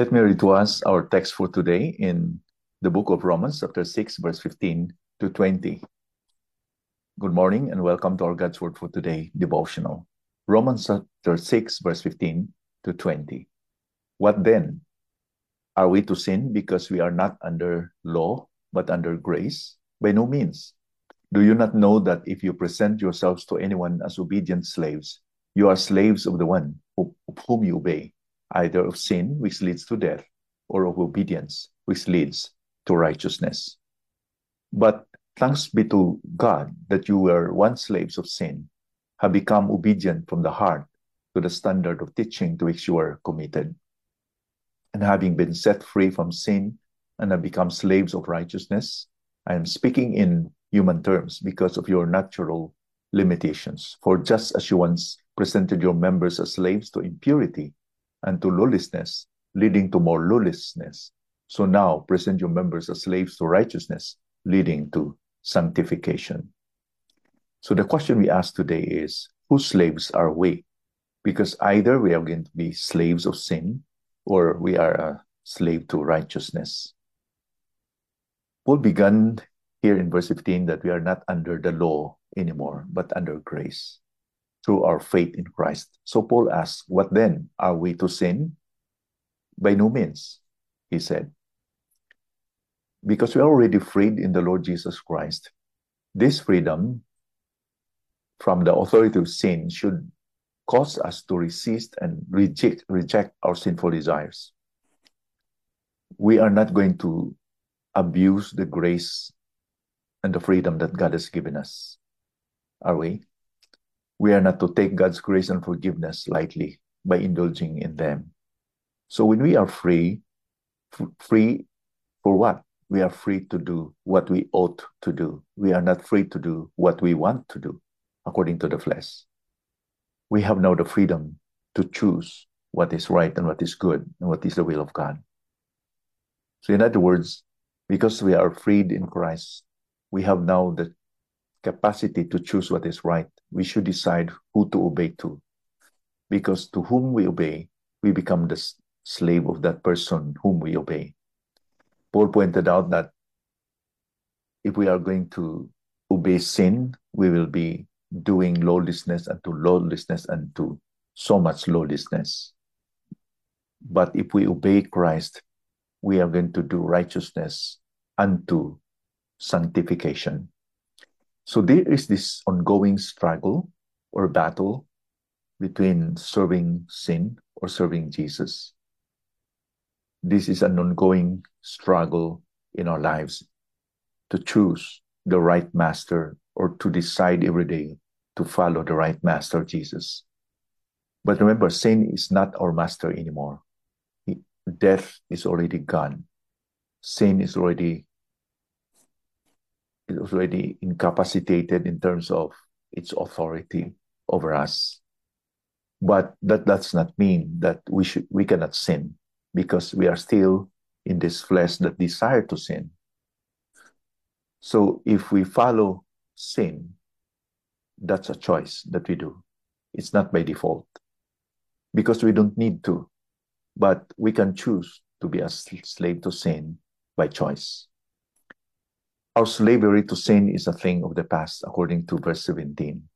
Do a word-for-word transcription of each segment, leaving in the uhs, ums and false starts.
Let me read to us our text for today in the book of Romans, chapter six, verse fifteen to twenty. Good morning and welcome to our God's Word for Today devotional. Romans chapter six, verse fifteen to twenty. What then? Are we to sin because we are not under law, but under grace? By no means. Do you not know that if you present yourselves to anyone as obedient slaves, you are slaves of the one of whom you obey, either of sin, which leads to death, or of obedience, which leads to righteousness. But thanks be to God that you were once slaves of sin, have become obedient from the heart to the standard of teaching to which you were committed. And having been set free from sin and have become slaves of righteousness, I am speaking in human terms because of your natural limitations. For just as you once presented your members as slaves to impurity, and to lawlessness, leading to more lawlessness. So now present your members as slaves to righteousness, leading to sanctification. So the question we ask today is, whose slaves are we? Because either we are going to be slaves of sin, or we are a slave to righteousness. Paul began here in verse fifteen that we are not under the law anymore, but under grace, through our faith in Christ. So Paul asks, what then? Are we to sin? By no means, he said. Because we are already freed in the Lord Jesus Christ, this freedom from the authority of sin should cause us to resist and reject, reject our sinful desires. We are not going to abuse the grace and the freedom that God has given us, are we? We are not to take God's grace and forgiveness lightly by indulging in them. So when we are free, free for what? We are free to do what we ought to do. We are not free to do what we want to do according to the flesh. We have now the freedom to choose what is right and what is good and what is the will of God. So in other words, because we are freed in Christ, we have now the capacity to choose what is right. We should decide who to obey to, because to whom we obey, we become the slave of that person whom we obey. Paul pointed out that if we are going to obey sin, we will be doing lawlessness and to lawlessness and to so much lawlessness. But if we obey Christ, we are going to do righteousness unto sanctification. So there is this ongoing struggle or battle between serving sin or serving Jesus. This is an ongoing struggle in our lives to choose the right master or to decide every day to follow the right master, Jesus. But remember, sin is not our master anymore. Death is already gone. Sin is already It was already incapacitated in terms of its authority over us. But that does not mean that we should we cannot sin, because we are still in this flesh that desire to sin. So if we follow sin, that's a choice that we do. It's not by default, because we don't need to, but we can choose to be a slave to sin by choice. Our slavery to sin is a thing of the past, according to verse seventeen.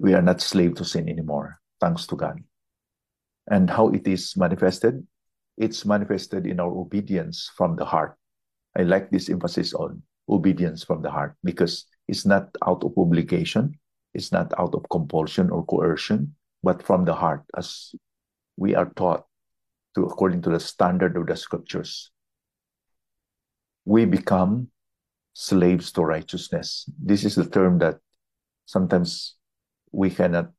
We are not slaves to sin anymore, thanks to God. And how it is manifested? It's manifested in our obedience from the heart. I like this emphasis on obedience from the heart, because it's not out of obligation, it's not out of compulsion or coercion, but from the heart, as we are taught to according to the standard of the scriptures. We become slaves to righteousness. This is the term that sometimes we cannot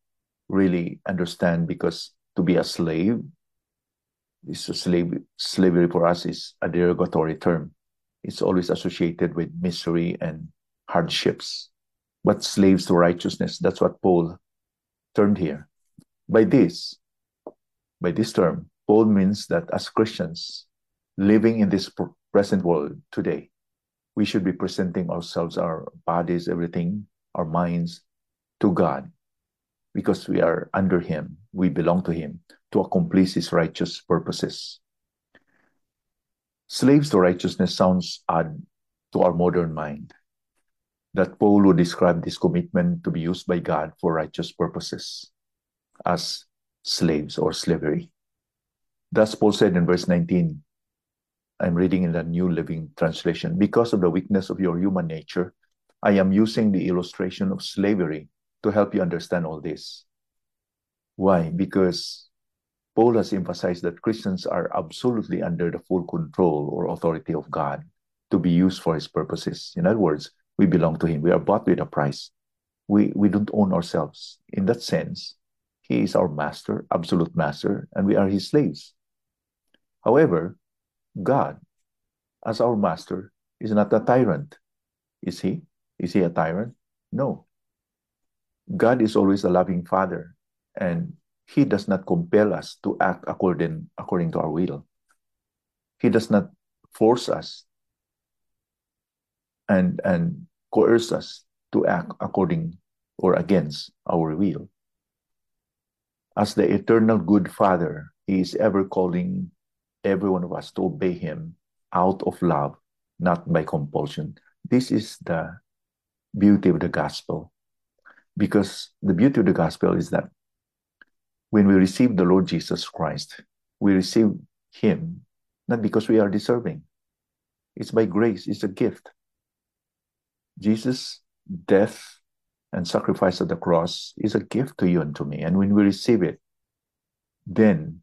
really understand, because to be a slave, is a slave, slavery for us is a derogatory term. It's always associated with misery and hardships. But slaves to righteousness, that's what Paul termed here. By this, by this term, Paul means that as Christians living in this present world today, we should be presenting ourselves, our bodies, everything, our minds to God, because we are under Him, we belong to Him. to accomplish his righteous purposes. Slaves to righteousness sounds odd to our modern mind, that Paul would describe this commitment to be used by God for righteous purposes as slaves or slavery. Thus Paul said in verse nineteen, I'm reading in the New Living Translation, because of the weakness of your human nature, I am using the illustration of slavery to help you understand all this. Why? Because Paul has emphasized that Christians are absolutely under the full control or authority of God to be used for his purposes. In other words, we belong to him. We are bought with a price. We, we don't own ourselves. In that sense, he is our master, absolute master, and we are his slaves. However, God, as our master, is not a tyrant. Is he? Is he a tyrant? No. God is always a loving father, and he does not compel us to act according, according to our will. He does not force us and, and coerce us to act according or against our will. As the eternal good father, he is ever calling every one of us to obey him out of love, not by compulsion. This is the beauty of the gospel, because the beauty of the gospel is that when we receive the Lord Jesus Christ, we receive him not because we are deserving. It's by grace. It's a gift. Jesus' death and sacrifice at the cross is a gift to you and to me. And when we receive it, then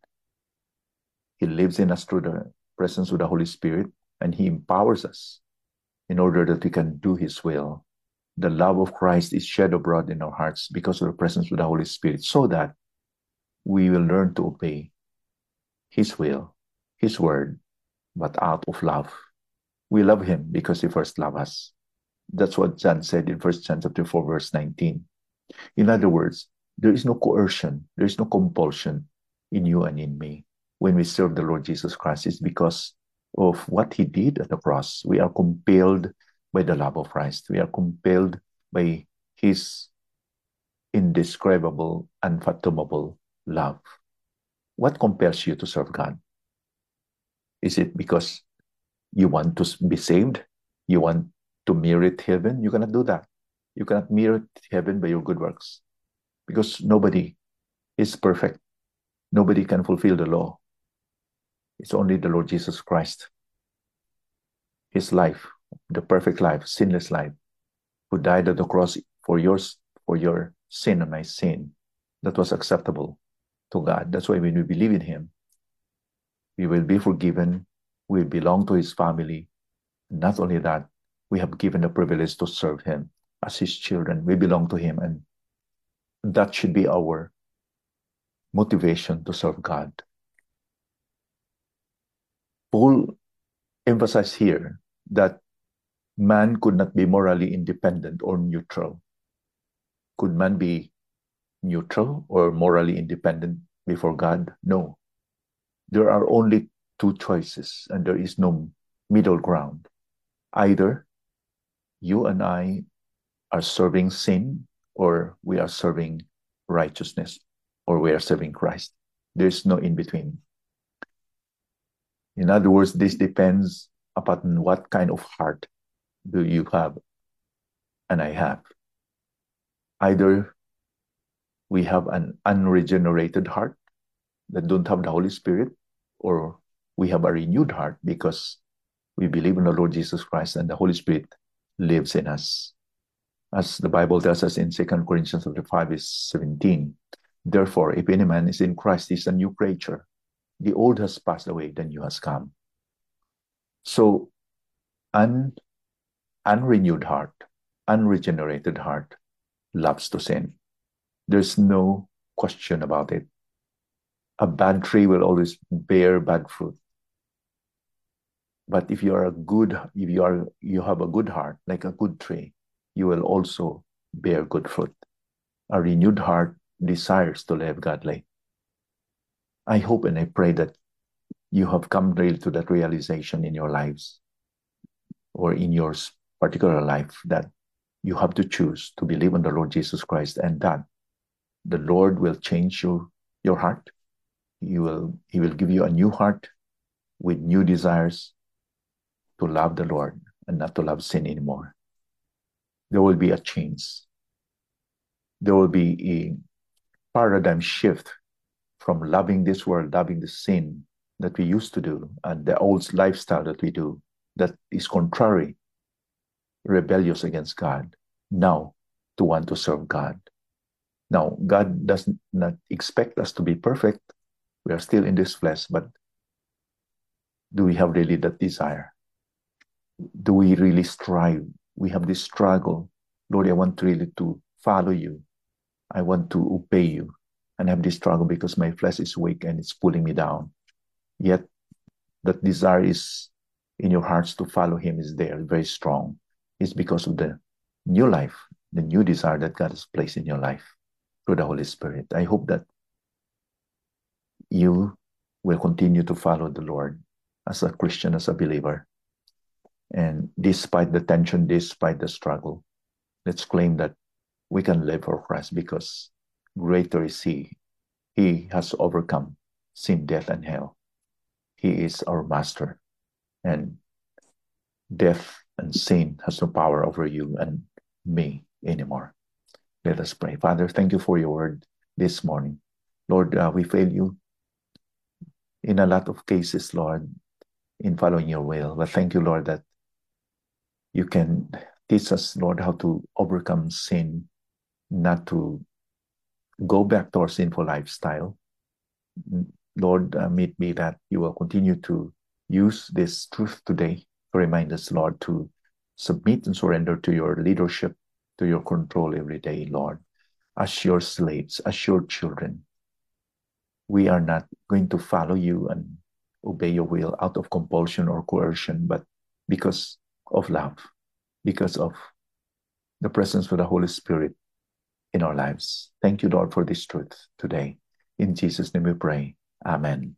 he lives in us through the presence of the Holy Spirit, and he empowers us in order that we can do his will. The love of Christ is shed abroad in our hearts because of the presence of the Holy Spirit, so that we will learn to obey his will, his word, but out of love. We love him because he first loved us. That's what John said in First John chapter four, verse nineteen. In other words, there is no coercion, there is no compulsion in you and in me. When we serve the Lord Jesus Christ, it's because of what he did at the cross. We are compelled by the love of Christ. We are compelled by his indescribable, unfathomable love. What compels you to serve God? Is it because you want to be saved? You want to merit heaven? You cannot do that. You cannot merit heaven by your good works, because nobody is perfect. Nobody can fulfill the law. It's only the Lord Jesus Christ. His life, the perfect life, sinless life, who died at the cross for yours, for your sin and my sin, that was acceptable to God. That's why when we believe in him, we will be forgiven. We belong to his family. Not only that, we have given the privilege to serve him as his children. We belong to him, and that should be our motivation to serve God. Paul emphasized here that man could not be morally independent or neutral. Could man be neutral or morally independent before God? No. There are only two choices, and there is no middle ground. Either you and I are serving sin, or we are serving righteousness, or we are serving Christ. There is no in between. In other words, this depends upon what kind of heart do you have and I have. Either we have an unregenerated heart that don't have the Holy Spirit, or we have a renewed heart because we believe in the Lord Jesus Christ and the Holy Spirit lives in us. As the Bible tells us in Second Corinthians five, verse seventeen, therefore, if any man is in Christ, he is a new creature. The old has passed away, the new has come. So, an unrenewed heart, unregenerated heart, loves to sin. There's no question about it. A bad tree will always bear bad fruit. But if you are a good, if you are, you have a good heart, like a good tree, you will also bear good fruit. A renewed heart desires to live godly. I hope and I pray that you have come really to that realization in your lives, or in your particular life, that you have to choose to believe in the Lord Jesus Christ, and that the Lord will change your, your heart. you will, he will give you a new heart with new desires to love the Lord and not to love sin anymore. There will be a change. There will be a paradigm shift from loving this world, loving the sin that we used to do, and the old lifestyle that we do that is contrary, rebellious against God, now to want to serve God. Now, God does not expect us to be perfect. We are still in this flesh, but do we have really that desire? Do we really strive? We have this struggle. Lord, I want really to follow you. I want to obey you. And I have this struggle because my flesh is weak and it's pulling me down. Yet, that desire is in your hearts to follow him is there, very strong. It's because of the new life, the new desire that God has placed in your life through the Holy Spirit. I hope that you will continue to follow the Lord as a Christian, as a believer. And despite the tension, despite the struggle, let's claim that we can live for Christ because greater is he. He has overcome sin, death, and hell. He is our master. And death and sin has no power over you and me anymore. Let us pray. Father, thank you for your word this morning. Lord, uh, we fail you in a lot of cases, Lord, in following your will. But thank you, Lord, that you can teach us, Lord, how to overcome sin, not to go back to our sinful lifestyle. Lord, uh, meet me that you will continue to use this truth today to remind us, Lord, to submit and surrender to your leadership, to your control every day, Lord. As your slaves, as your children, we are not going to follow you and obey your will out of compulsion or coercion, but because of love, because of the presence of the Holy Spirit in our lives. Thank you, Lord, for this truth today. In Jesus' name we pray. Amen.